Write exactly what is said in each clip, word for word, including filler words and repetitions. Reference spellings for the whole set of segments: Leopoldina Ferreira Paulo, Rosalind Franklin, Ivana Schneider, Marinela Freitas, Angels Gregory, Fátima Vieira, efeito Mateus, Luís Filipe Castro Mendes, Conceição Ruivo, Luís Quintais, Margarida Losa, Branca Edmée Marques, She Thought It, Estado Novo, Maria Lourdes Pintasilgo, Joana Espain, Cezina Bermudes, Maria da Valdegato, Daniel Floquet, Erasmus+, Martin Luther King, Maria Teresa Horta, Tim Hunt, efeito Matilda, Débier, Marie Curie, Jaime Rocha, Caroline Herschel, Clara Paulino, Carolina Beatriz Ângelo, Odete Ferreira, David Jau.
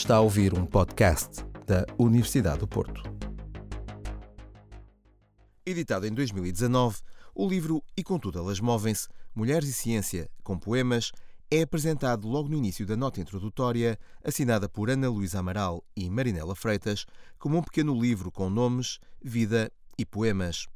Está a ouvir um podcast da Universidade do Porto. Editado em dois mil e dezanove, o livro E Contudo Elas Movem-se, Mulheres e Ciência, com poemas, é apresentado logo no início da nota introdutória, assinada por Ana Luísa Amaral e Marinela Freitas, como um pequeno livro com nomes, vida e poemas.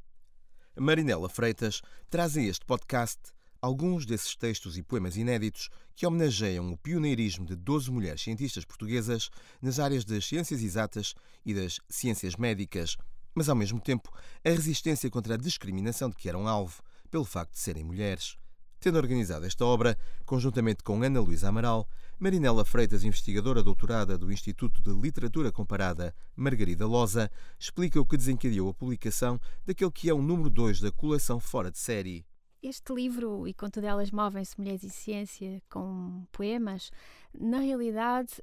Marinela Freitas traz a este podcast alguns desses textos e poemas inéditos que homenageiam o pioneirismo de doze mulheres cientistas portuguesas nas áreas das ciências exatas e das ciências médicas, mas, ao mesmo tempo, a resistência contra a discriminação de que eram alvo pelo facto de serem mulheres. Tendo organizado esta obra, conjuntamente com Ana Luísa Amaral, Marinela Freitas, investigadora doutorada do Instituto de Literatura Comparada Margarida Losa, explica o que desencadeou a publicação daquele que é o número dois da coleção Fora de Série. Este livro, E Contudo Elas Movem-se, Mulheres e Ciência, com poemas, na realidade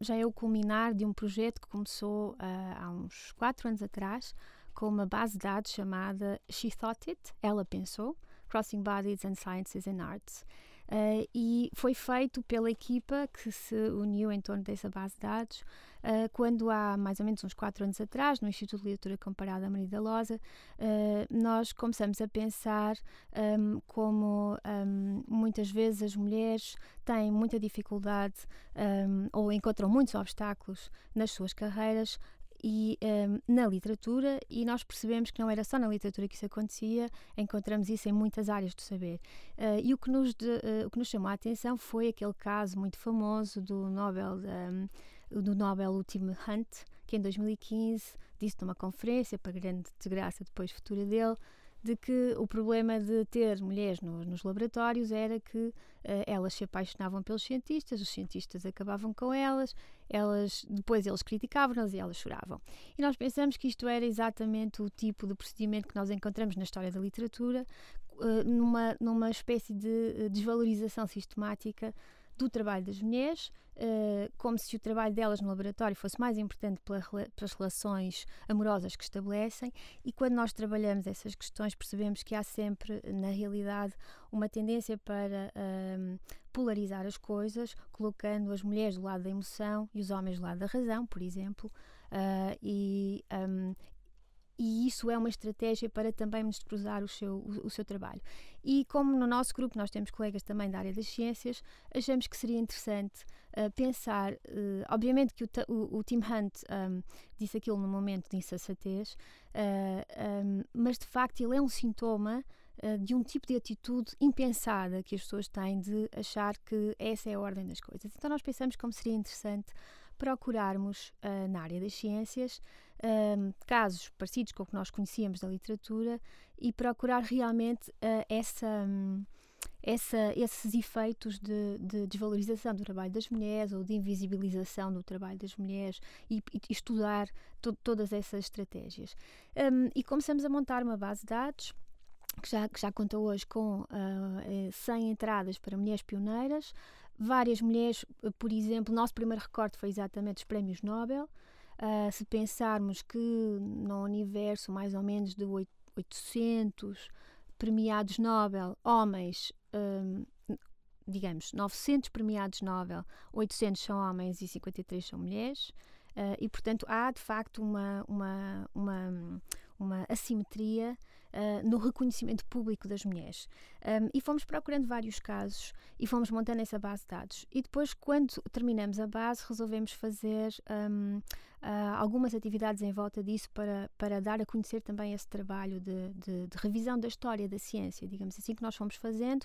já é o culminar de um projeto que começou há uns quatro anos atrás, com uma base de dados chamada She Thought It, Ela Pensou, Crossing Bodies and Sciences and Arts. Uh, e foi feito pela equipa que se uniu em torno dessa base de dados uh, quando há mais ou menos uns quatro anos atrás, no Instituto de Literatura Comparada Margarida Losa, uh, nós começamos a pensar um, como um, muitas vezes as mulheres têm muita dificuldade um, ou encontram muitos obstáculos nas suas carreiras e um, na literatura, e nós percebemos que não era só na literatura que isso acontecia, encontramos isso em muitas áreas do saber. Uh, e o que, nos de, uh, o que nos chamou a atenção foi aquele caso muito famoso do Nobel, um, do Nobel Tim Hunt, que em dois mil e quinze disse numa conferência, para grande desgraça depois futura dele, de que o problema de ter mulheres no, nos laboratórios era que uh, elas se apaixonavam pelos cientistas, os cientistas acabavam com elas, elas depois eles criticavam-nas e elas choravam. E nós pensamos que isto era exatamente o tipo de procedimento que nós encontramos na história da literatura, uh, numa, numa espécie de desvalorização sistemática do trabalho das mulheres, uh, como se o trabalho delas no laboratório fosse mais importante pela, pelas relações amorosas que estabelecem, e quando nós trabalhamos essas questões percebemos que há sempre, na realidade, uma tendência para um, polarizar as coisas, colocando as mulheres do lado da emoção e os homens do lado da razão, por exemplo, uh, e... Um, E isso é uma estratégia para também menosprezar o seu, o, o seu trabalho. E como no nosso grupo nós temos colegas também da área das ciências, achamos que seria interessante uh, pensar, uh, obviamente que o, o, o Tim Hunt um, disse aquilo num momento de insensatez, uh, um, mas de facto ele é um sintoma de um tipo de atitude impensada que as pessoas têm de achar que essa é a ordem das coisas. Então nós pensamos como seria interessante procurarmos uh, na área das ciências um, casos parecidos com o que nós conhecíamos da literatura e procurar realmente uh, essa, um, essa, esses efeitos de, de desvalorização do trabalho das mulheres ou de invisibilização do trabalho das mulheres e, e estudar to- todas essas estratégias. Um, e começamos a montar uma base de dados que já, que já conta hoje com uh, cem entradas para mulheres pioneiras, várias mulheres, por exemplo, o nosso primeiro recorte foi exatamente os prémios Nobel, uh, se pensarmos que no universo mais ou menos de oitocentos premiados Nobel, homens, um, digamos, novecentos premiados Nobel, oitocentos são homens e cinquenta e três são mulheres, uh, e portanto há de facto uma, uma, uma, uma assimetria Uh, no reconhecimento público das mulheres. Um, e fomos procurando vários casos e fomos montando essa base de dados. E depois, quando terminamos a base, resolvemos fazer um, uh, algumas atividades em volta disso para, para dar a conhecer também esse trabalho de, de, de revisão da história da ciência, digamos assim, que nós fomos fazendo.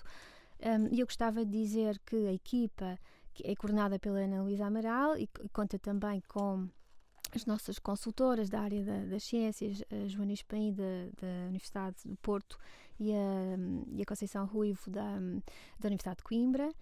Um, e eu gostava de dizer que a equipa que é coordenada pela Ana Luísa Amaral e, e conta também com as nossas consultoras da área da, das ciências, a Joana Espain da, da Universidade do Porto e a, e a Conceição Ruivo da, da Universidade de Coimbra, uh,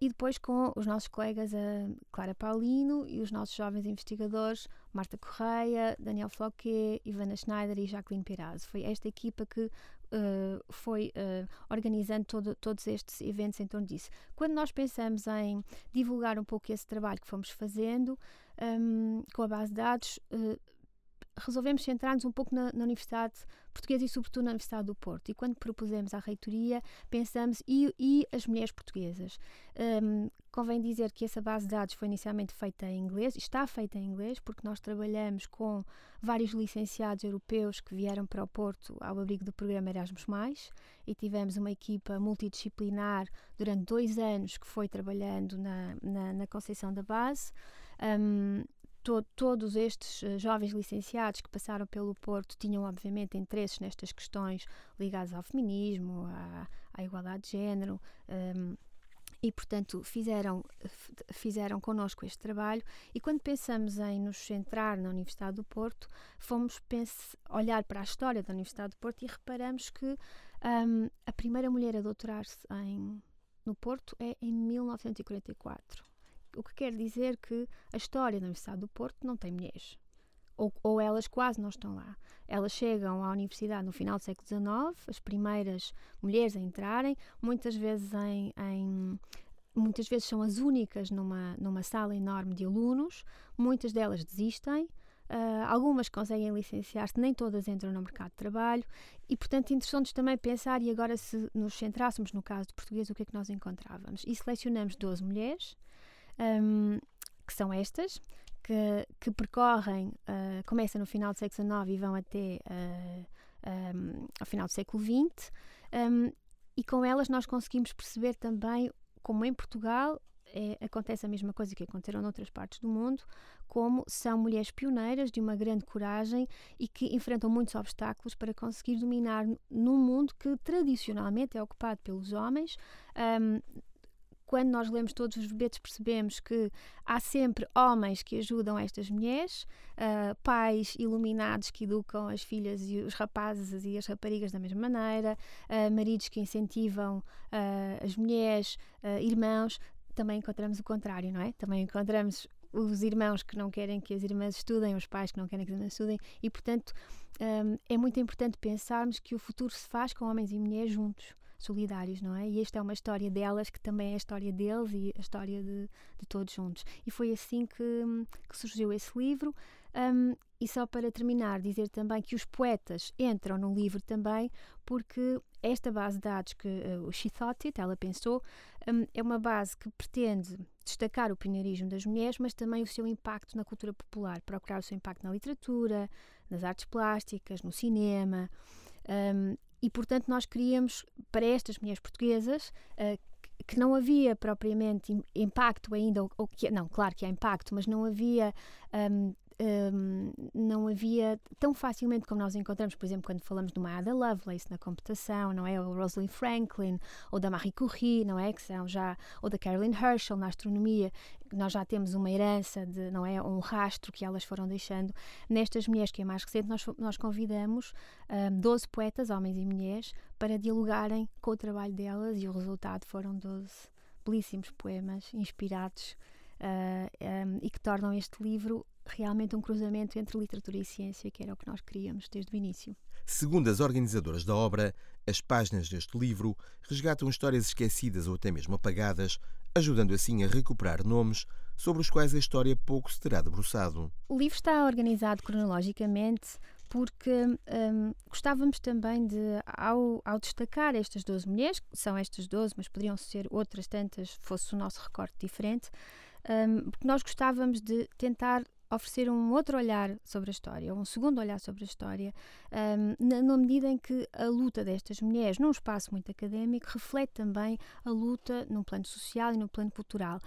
e depois com os nossos colegas a Clara Paulino e os nossos jovens investigadores, Marta Correia, Daniel Floquet, Ivana Schneider e Jacqueline Perazzo. Foi esta equipa que Uh, foi uh, organizando todo, todos estes eventos em torno disso. Quando nós pensamos em divulgar um pouco esse trabalho que fomos fazendo um, com a base de dados, uh, resolvemos centrar-nos um pouco na, na Universidade Portuguesa e sobretudo na Universidade do Porto, e quando propusemos à reitoria pensamos e, e as mulheres portuguesas. Um, convém dizer que essa base de dados foi inicialmente feita em inglês, está feita em inglês, porque nós trabalhamos com vários licenciados europeus que vieram para o Porto ao abrigo do programa Erasmus+, e tivemos uma equipa multidisciplinar durante dois anos que foi trabalhando na, na, na conceição da base. Um, To, todos estes uh, jovens licenciados que passaram pelo Porto tinham, obviamente, interesses nestas questões ligadas ao feminismo, à, à igualdade de género, um, e, portanto, fizeram, fizeram connosco este trabalho. E quando pensamos em nos centrar na Universidade do Porto, fomos pense, olhar para a história da Universidade do Porto e reparamos que um, a primeira mulher a doutorar-se em, no Porto é em mil novecentos e quarenta e quatro. O que quer dizer que a história da Universidade do Porto não tem mulheres. Ou, ou elas quase não estão lá. Elas chegam à universidade no final do século dezenove, as primeiras mulheres a entrarem, muitas vezes, em, em, muitas vezes são as únicas numa, numa sala enorme de alunos, muitas delas desistem, uh, algumas conseguem licenciar-se, nem todas entram no mercado de trabalho, e, portanto, interessou-nos também pensar, e agora se nos centrássemos no caso de português, o que é que nós encontrávamos? E selecionamos doze mulheres, Um, que são estas, que, que percorrem, uh, começam no final do século dezenove e vão até uh, um, ao final do século vinte, um, e com elas nós conseguimos perceber também como em Portugal é, acontece a mesma coisa que aconteceram noutras partes do mundo, como são mulheres pioneiras de uma grande coragem e que enfrentam muitos obstáculos para conseguir dominar num mundo que tradicionalmente é ocupado pelos homens. um, Quando nós lemos todos os verbetes percebemos que há sempre homens que ajudam estas mulheres, uh, pais iluminados que educam as filhas e os rapazes e as raparigas da mesma maneira, uh, maridos que incentivam uh, as mulheres, uh, irmãos. Também encontramos o contrário, não é? Também encontramos os irmãos que não querem que as irmãs estudem, os pais que não querem que as irmãs estudem, e portanto um, é muito importante pensarmos que o futuro se faz com homens e mulheres juntos, solidários, não é? E esta é uma história delas que também é a história deles e a história de, de todos juntos. E foi assim que, que surgiu esse livro. Um, e só para terminar, dizer também que os poetas entram no livro também, porque esta base de dados que uh, o She Thought It, ela pensou, um, é uma base que pretende destacar o pioneirismo das mulheres, mas também o seu impacto na cultura popular, procurar o seu impacto na literatura, nas artes plásticas, no cinema. Um, E, portanto, nós queríamos, para estas mulheres portuguesas, uh, que não havia propriamente impacto ainda, ou, ou que, não, claro que há impacto, mas não havia, um, um, não havia tão facilmente como nós encontramos, por exemplo, quando falamos de uma Ada Lovelace na computação, não é? Ou Rosalind Franklin, ou da Marie Curie, não é? Que são já, ou da Caroline Herschel na astronomia. Nós já temos uma herança, de, não é? Um rastro que elas foram deixando. Nestas mulheres, que é mais recente, nós, nós convidamos um, doze poetas, homens e mulheres, para dialogarem com o trabalho delas, e o resultado foram doze belíssimos poemas inspirados uh, um, e que tornam este livro realmente um cruzamento entre literatura e ciência, que era o que nós queríamos desde o início. Segundo as organizadoras da obra, as páginas deste livro resgatam histórias esquecidas ou até mesmo apagadas, ajudando assim a recuperar nomes sobre os quais a história pouco se terá debruçado. O livro está organizado cronologicamente porque hum, gostávamos também de, ao, ao destacar estas doze mulheres, são estas doze, mas poderiam ser outras tantas, fosse o nosso recorte diferente, hum, porque nós gostávamos de tentar oferecer um outro olhar sobre a história, um segundo olhar sobre a história, um, na, na medida em que a luta destas mulheres, num espaço muito académico, reflete também a luta no plano social e no plano cultural,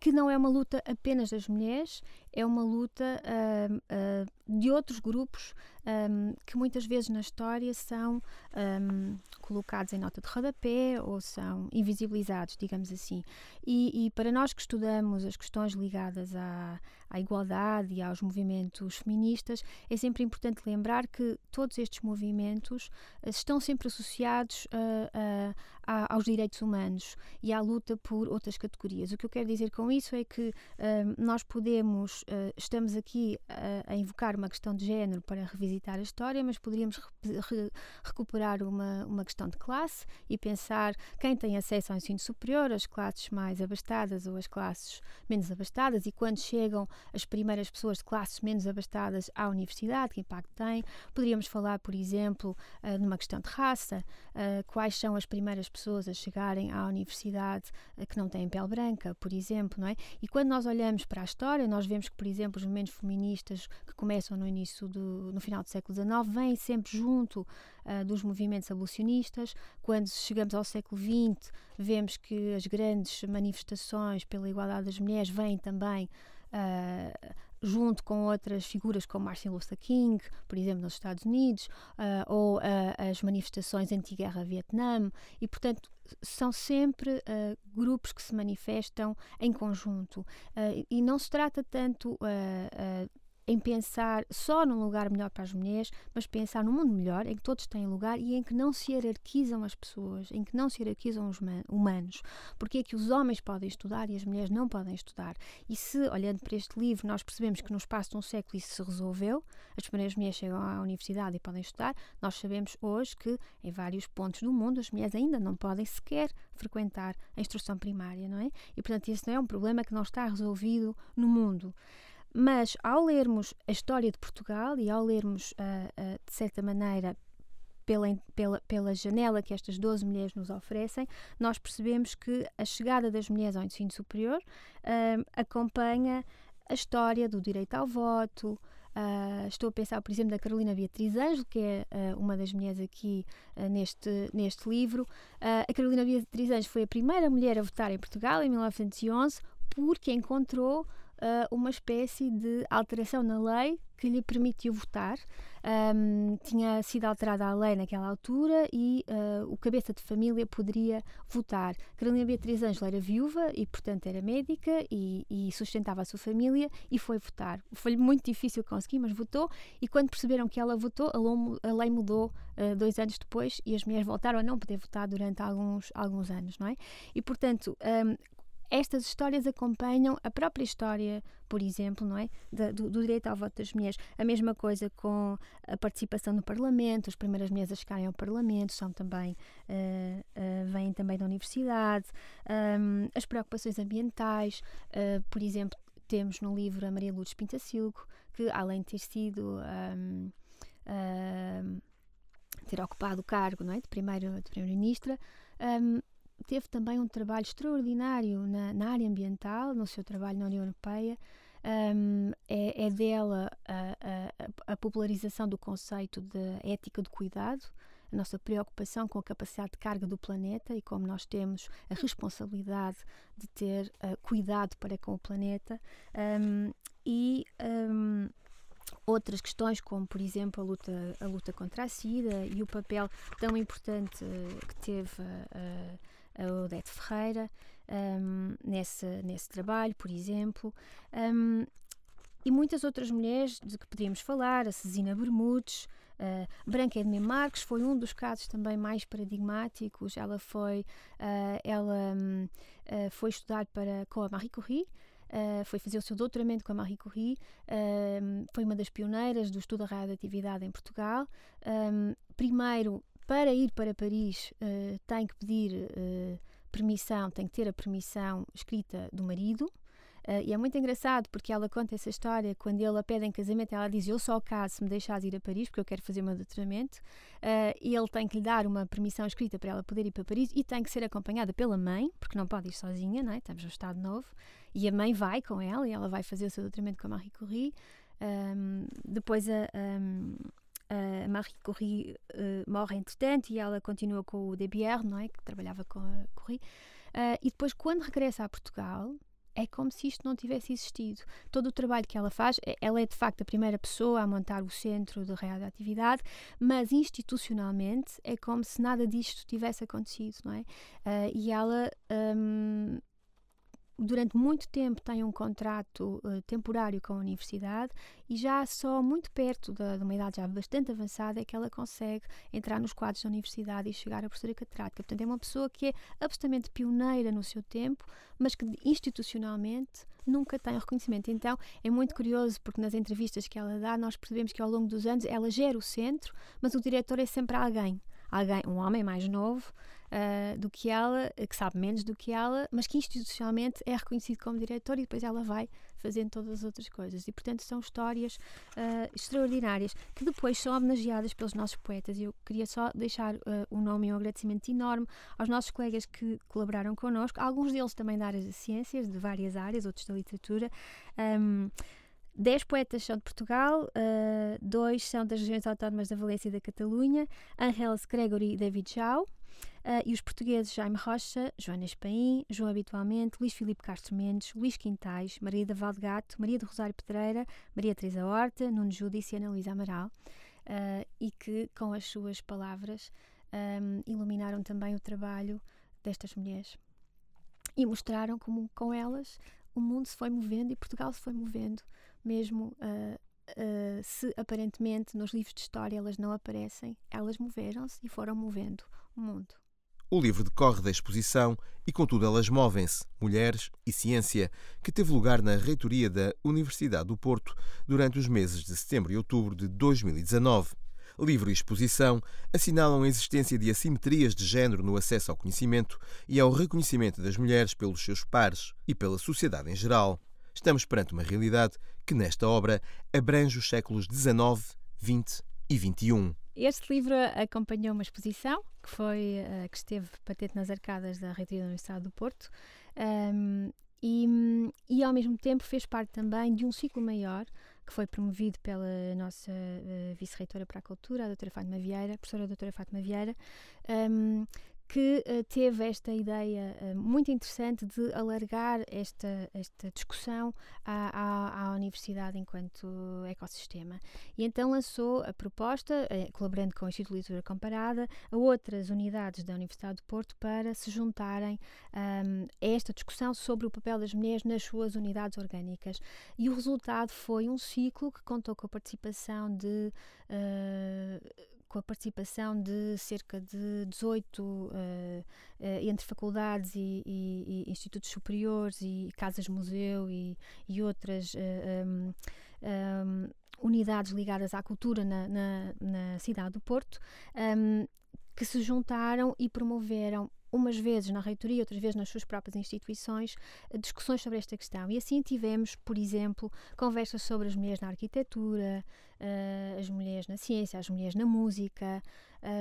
que não é uma luta apenas das mulheres, é uma luta uh, uh, de outros grupos um, que muitas vezes na história são um, colocados em nota de rodapé ou são invisibilizados, digamos assim. E, e para nós que estudamos as questões ligadas à, à igualdade e aos movimentos feministas, é sempre importante lembrar que todos estes movimentos estão sempre associados uh, uh, a, aos direitos humanos e à luta por outras categorias. O que eu quero dizer com isso é que uh, nós podemos nós uh, estamos aqui a, a invocar uma questão de género para revisitar a história, mas poderíamos re, re, recuperar uma, uma questão de classe e pensar quem tem acesso ao ensino superior, as classes mais abastadas ou as classes menos abastadas, e quando chegam as primeiras pessoas de classes menos abastadas à universidade, que impacto tem? Poderíamos falar, por exemplo, uh, numa questão de raça, uh, quais são as primeiras pessoas a chegarem à universidade uh, que não têm pele branca, por exemplo, não é? E quando nós olhamos para a história, nós vemos que, por exemplo, os movimentos feministas que começam no início do, no final do século dezanove vêm sempre junto uh, dos movimentos abolicionistas. Quando chegamos ao século vinte, vemos que as grandes manifestações pela igualdade das mulheres vêm também uh, junto com outras figuras como Martin Luther King, por exemplo, nos Estados Unidos, uh, ou uh, as manifestações anti-guerra Vietnã, e, portanto, são sempre uh, grupos que se manifestam em conjunto. Uh, e não se trata tanto... Uh, uh, em pensar só num lugar melhor para as mulheres, mas pensar num mundo melhor, em que todos têm lugar e em que não se hierarquizam as pessoas, em que não se hierarquizam os humanos. Porque é que os homens podem estudar e as mulheres não podem estudar? E se, olhando para este livro, nós percebemos que no espaço de um século isso se resolveu, as primeiras mulheres chegam à universidade e podem estudar, nós sabemos hoje que em vários pontos do mundo as mulheres ainda não podem sequer frequentar a instrução primária, não é? E, portanto, esse não é um problema que não está resolvido no mundo. Mas, ao lermos a história de Portugal e ao lermos, uh, uh, de certa maneira, pela, pela, pela janela que estas doze mulheres nos oferecem, nós percebemos que a chegada das mulheres ao ensino superior uh, acompanha a história do direito ao voto. Uh, estou a pensar, por exemplo, da Carolina Beatriz Ângelo, que é uh, uma das mulheres aqui uh, neste, neste livro. Uh, a Carolina Beatriz Ângelo foi a primeira mulher a votar em Portugal, em mil novecentos e onze, porque encontrou uma espécie de alteração na lei que lhe permitiu votar. Um, tinha sido alterada a lei naquela altura e uh, o cabeça de família poderia votar. Carolina Beatriz Ângelo era viúva e, portanto, era médica e, e sustentava a sua família e foi votar. Foi-lhe muito difícil conseguir, mas votou, e quando perceberam que ela votou, a lei mudou uh, dois anos depois e as mulheres voltaram a não poder votar durante alguns, alguns anos, não é? E, portanto, um, estas histórias acompanham a própria história, por exemplo, não é? Da, do, do direito ao voto das mulheres. A mesma coisa com a participação no Parlamento, as primeiras mulheres a chegarem ao Parlamento são também, uh, uh, vêm também da universidade, um, as preocupações ambientais, uh, por exemplo, temos no livro a Maria Lourdes Pintasilgo, que além de ter sido... Um, um, ter ocupado o cargo, não é? de, primeiro, de primeira-ministra, um, teve também um trabalho extraordinário na, na área ambiental, no seu trabalho na União Europeia. Um, é, é dela a, a, a popularização do conceito de ética de cuidado, a nossa preocupação com a capacidade de carga do planeta e como nós temos a responsabilidade de ter uh, cuidado para com o planeta. Um, e... Um, Outras questões, como, por exemplo, a luta, a luta contra a SIDA e o papel tão importante uh, que teve a, a, a Odete Ferreira um, nesse, nesse trabalho, por exemplo. Um, e muitas outras mulheres de que podíamos falar, a Cezina Bermudes, Uh, Branca Edmée Marques foi um dos casos também mais paradigmáticos. Ela foi, uh, ela, um, uh, foi estudar para, com a Marie Curie. Uh, foi fazer o seu doutoramento com a Marie Curie, uh, foi uma das pioneiras do estudo da radioatividade em Portugal. Um, primeiro, para ir para Paris, uh, tem que pedir uh, permissão, tem que ter a permissão escrita do marido. Uh, e é muito engraçado porque ela conta essa história. Quando ele a pede em casamento, ela diz: eu só caso se me deixares ir a Paris, porque eu quero fazer o meu doutoramento. Uh, e ele tem que lhe dar uma permissão escrita para ela poder ir para Paris, e tem que ser acompanhada pela mãe, porque não pode ir sozinha, não é? Estamos no Estado Novo, e a mãe vai com ela e ela vai fazer o seu doutoramento com a Marie Curie. Um, depois a, um, a Marie Curie uh, morre entretanto e ela continua com o Débier, não é? Que trabalhava com a Curie. Uh, e depois, quando regressa a Portugal, é como se isto não tivesse existido. Todo o trabalho que ela faz, ela é de facto a primeira pessoa a montar o Centro de Radioatividade, mas institucionalmente é como se nada disto tivesse acontecido, não é? Uh, e ela um, durante muito tempo tem um contrato uh, temporário com a universidade e já só muito perto de, de uma idade já bastante avançada é que ela consegue entrar nos quadros da universidade e chegar a professora catedrática. Portanto, é uma pessoa que é absolutamente pioneira no seu tempo, mas que institucionalmente nunca tem o reconhecimento. Então, é muito curioso porque nas entrevistas que ela dá nós percebemos que ao longo dos anos ela gera o centro, mas o diretor é sempre alguém. Alguém, um homem mais novo uh, do que ela, que sabe menos do que ela, mas que institucionalmente é reconhecido como diretor e depois ela vai fazendo todas as outras coisas. E, portanto, são histórias uh, extraordinárias que depois são homenageadas pelos nossos poetas. E eu queria só deixar uh, um nome e um agradecimento enorme aos nossos colegas que colaboraram connosco, alguns deles também da área das ciências, de várias áreas, outros da literatura. Um, Dez poetas são de Portugal, uh, dois são das regiões autónomas da Valência e da Catalunha, Angels Gregory e David Jau, uh, e os portugueses Jaime Rocha, Joana Espain, João Habitualmente, Luís Filipe Castro Mendes, Luís Quintais, Maria da Valdegato, Maria do Rosário Pedreira, Maria Teresa Horta, Nuno Judice e Ana Luísa Amaral, uh, e que com as suas palavras um, iluminaram também o trabalho destas mulheres e mostraram como com elas o mundo se foi movendo e Portugal se foi movendo, mesmo uh, uh, se aparentemente nos livros de história elas não aparecem, elas moveram-se e foram movendo o mundo. O livro decorre da exposição e, contudo, elas movem-se, Mulheres e Ciência, que teve lugar na reitoria da Universidade do Porto durante os meses de setembro e outubro de dois mil e dezanove. Livro e exposição assinalam a existência de assimetrias de género no acesso ao conhecimento e ao reconhecimento das mulheres pelos seus pares e pela sociedade em geral. Estamos perante uma realidade que, nesta obra, abrange os séculos dezanove, vinte e vinte e um. Este livro acompanhou uma exposição que, foi, que esteve patente nas arcadas da reitoria da Universidade do Porto um, e, e, ao mesmo tempo, fez parte também de um ciclo maior que foi promovido pela nossa uh, vice-reitora para a Cultura, a doutora Fátima Vieira, a professora doutora Fátima Vieira, um, que uh, teve esta ideia uh, muito interessante de alargar esta, esta discussão à, à, à universidade enquanto ecossistema. E então lançou a proposta, uh, colaborando com o Instituto de Literatura Comparada, a outras unidades da Universidade do Porto para se juntarem um, a esta discussão sobre o papel das mulheres nas suas unidades orgânicas. E o resultado foi um ciclo que contou com a participação de... Uh, com a participação de cerca de dezoito, uh, uh, entre faculdades e, e, e institutos superiores e casas-museu e, e outras uh, um, um, unidades ligadas à cultura na, na, na cidade do Porto, um, que se juntaram e promoveram umas vezes na reitoria, outras vezes nas suas próprias instituições, discussões sobre esta questão. E assim tivemos, por exemplo, conversas sobre as mulheres na arquitetura, uh, as mulheres na ciência, as mulheres na música,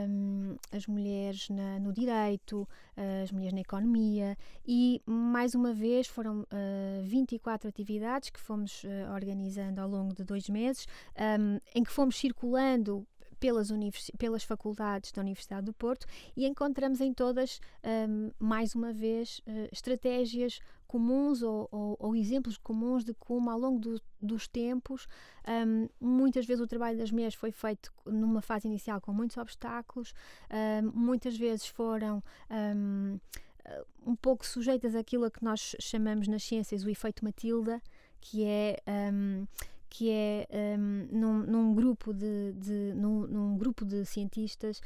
um, as mulheres na, no direito, uh, as mulheres na economia. E, mais uma vez, foram uh, vinte e quatro atividades que fomos uh, organizando ao longo de dois meses, um, em que fomos circulando Pelas, univers... pelas faculdades da Universidade do Porto e encontramos em todas, um, mais uma vez, uh, estratégias comuns ou, ou, ou exemplos comuns de como, ao longo do, dos tempos, um, muitas vezes o trabalho das mulheres foi feito numa fase inicial com muitos obstáculos, um, muitas vezes foram... Um, um pouco sujeitas àquilo a que nós chamamos nas ciências o efeito Matilda, que é... Um, que é um, num, num, grupo de, de, num, num grupo de cientistas,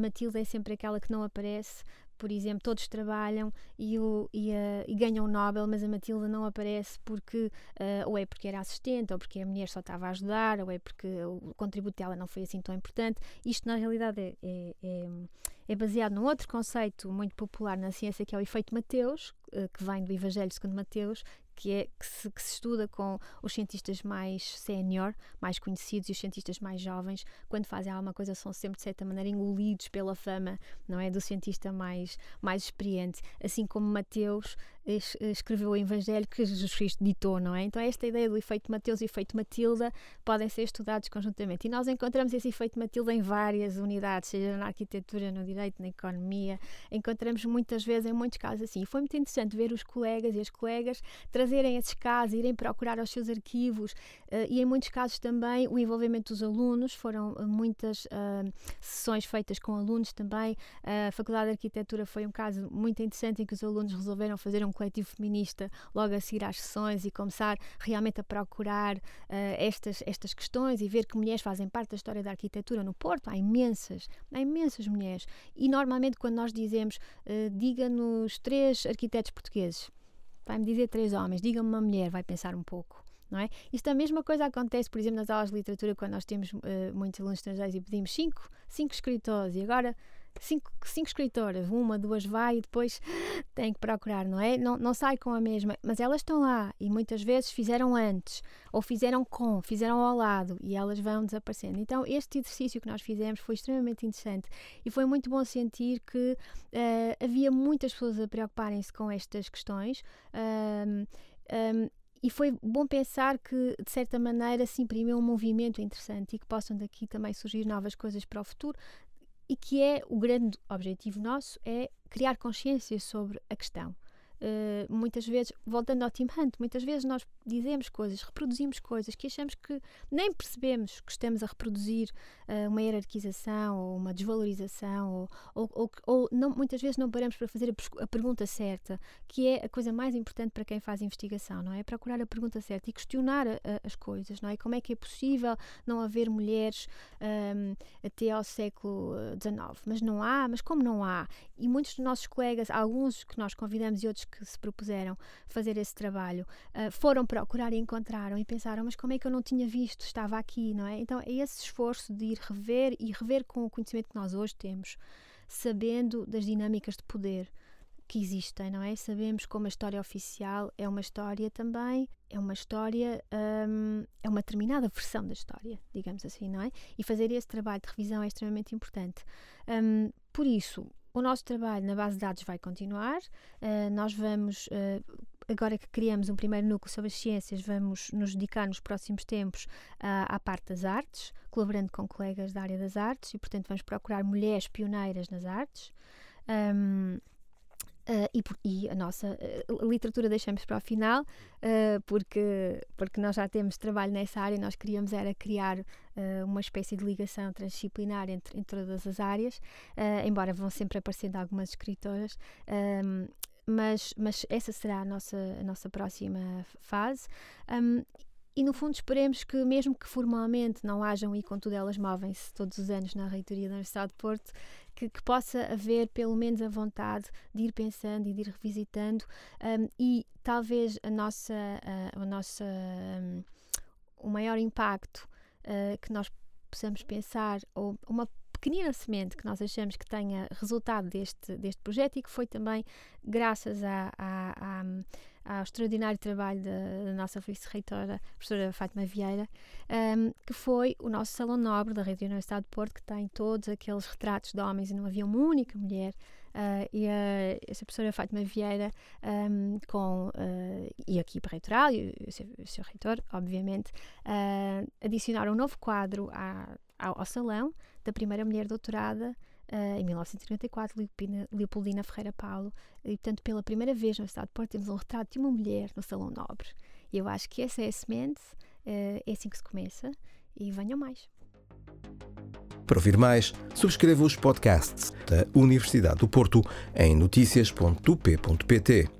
Matilda é sempre aquela que não aparece. Por exemplo, todos trabalham e, o, e, a, e ganham o Nobel, mas a Matilda não aparece porque, uh, ou é porque era assistente, ou porque a mulher só estava a ajudar, ou é porque o contributo dela não foi assim tão importante. Isto, na realidade, é, é, é, é baseado num outro conceito muito popular na ciência, que é o efeito Mateus, que vem do Evangelho segundo Mateus, que, é, que, se, que se estuda com os cientistas mais sénior, mais conhecidos, e os cientistas mais jovens, quando fazem alguma coisa, são sempre, de certa maneira, engolidos pela fama, não é, do cientista mais mais experiente, assim como Mateus escreveu o Evangelho que Jesus Cristo ditou, não é? Então esta ideia do efeito Mateus e efeito Matilda podem ser estudados conjuntamente e nós encontramos esse efeito Matilda em várias unidades, seja na arquitetura, no direito, na economia, encontramos muitas vezes em muitos casos assim, e foi muito interessante ver os colegas e as colegas trazerem esses casos, irem procurar aos seus arquivos e em muitos casos também o envolvimento dos alunos, foram muitas uh, sessões feitas com alunos também, a Faculdade de Arquitetura foi um caso muito interessante em que os alunos resolveram fazer um coletivo feminista logo a seguir às sessões e começar realmente a procurar uh, estas, estas questões e ver que mulheres fazem parte da história da arquitetura no Porto. Há imensas, há imensas mulheres. E normalmente quando nós dizemos uh, diga-nos três arquitetos portugueses, vai-me dizer três homens, diga-me uma mulher, vai pensar um pouco. Não é? Isto a mesma coisa acontece, por exemplo, nas aulas de literatura, quando nós temos uh, muitos alunos estrangeiros e pedimos cinco, cinco escritores, e agora cinco, cinco escritoras, uma, duas vai e depois tem que procurar, não é? Não, não sai com a mesma, mas elas estão lá e muitas vezes fizeram antes, ou fizeram com, fizeram ao lado e elas vão desaparecendo. Então este exercício que nós fizemos foi extremamente interessante e foi muito bom sentir que uh, havia muitas pessoas a preocuparem-se com estas questões. Uh, um, E foi bom pensar que, de certa maneira, se imprimiu um movimento interessante e que possam daqui também surgir novas coisas para o futuro, e que é o grande objetivo nosso, é criar consciência sobre a questão. Uh, muitas vezes, voltando ao Tim Hunt, muitas vezes nós dizemos coisas, reproduzimos coisas que achamos que nem percebemos que estamos a reproduzir uh, uma hierarquização ou uma desvalorização ou, ou, ou, ou não, muitas vezes não paramos para fazer a, a pergunta certa, que é a coisa mais importante para quem faz investigação, não é? Procurar a pergunta certa e questionar a, a, as coisas, não é? Como é que é possível não haver mulheres um, até ao século dezenove? Mas não há, mas como não há? E muitos dos nossos colegas, alguns que nós convidamos e outros que se propuseram fazer esse trabalho, uh, foram procurar e encontraram e pensaram, mas como é que eu não tinha visto? Estava aqui, não é? Então é esse esforço de ir rever e rever com o conhecimento que nós hoje temos, sabendo das dinâmicas de poder que existem, não é? Sabemos como a história oficial é uma história também, é uma história, hum, é uma determinada versão da história, digamos assim, não é? E fazer esse trabalho de revisão é extremamente importante. Hum, por isso, o nosso trabalho na base de dados vai continuar. Uh, nós vamos, uh, agora que criamos um primeiro núcleo sobre as ciências, vamos nos dedicar nos próximos tempos uh, à parte das artes, colaborando com colegas da área das artes e, portanto, vamos procurar mulheres pioneiras nas artes. Um, Uh, e, por, e a nossa uh, literatura deixamos para o final, uh, porque, porque nós já temos trabalho nessa área. Nós queríamos era criar uh, uma espécie de ligação transdisciplinar entre, entre todas as áreas, uh, embora vão sempre aparecendo algumas escritoras, um, mas, mas essa será a nossa, a nossa próxima fase. Um, E, no fundo, esperemos que, mesmo que formalmente não hajam, e contudo elas movem-se todos os anos na reitoria da Universidade de Porto, que, que possa haver, pelo menos, a vontade de ir pensando e de ir revisitando. Um, e, talvez, a nossa, a, a nossa, um, o maior impacto uh, que nós possamos pensar, ou uma pequenina semente que nós achamos que tenha resultado deste, deste projeto, e que foi também graças a, a, a, ao extraordinário trabalho da, da nossa vice-reitora, professora Fátima Vieira, um, que foi o nosso Salão Nobre da Rede da Universidade de Porto, que tem todos aqueles retratos de homens e não havia uma única mulher. Uh, e a, essa professora Fátima Vieira, um, com, uh, e aqui para a reitoral, e o, o, seu, o seu reitor, obviamente, uh, adicionaram um novo quadro à Ao, ao salão da primeira mulher doutorada uh, em mil novecentos e trinta e quatro, Leopoldina, Leopoldina Ferreira Paulo, e portanto pela primeira vez na Universidade de Porto temos um retrato de uma mulher no Salão Nobre. E eu acho que essa é a semente, uh, é assim que se começa, e venham mais. Para ouvir mais, subscreva os podcasts da Universidade do Porto em noticias ponto u p ponto p t.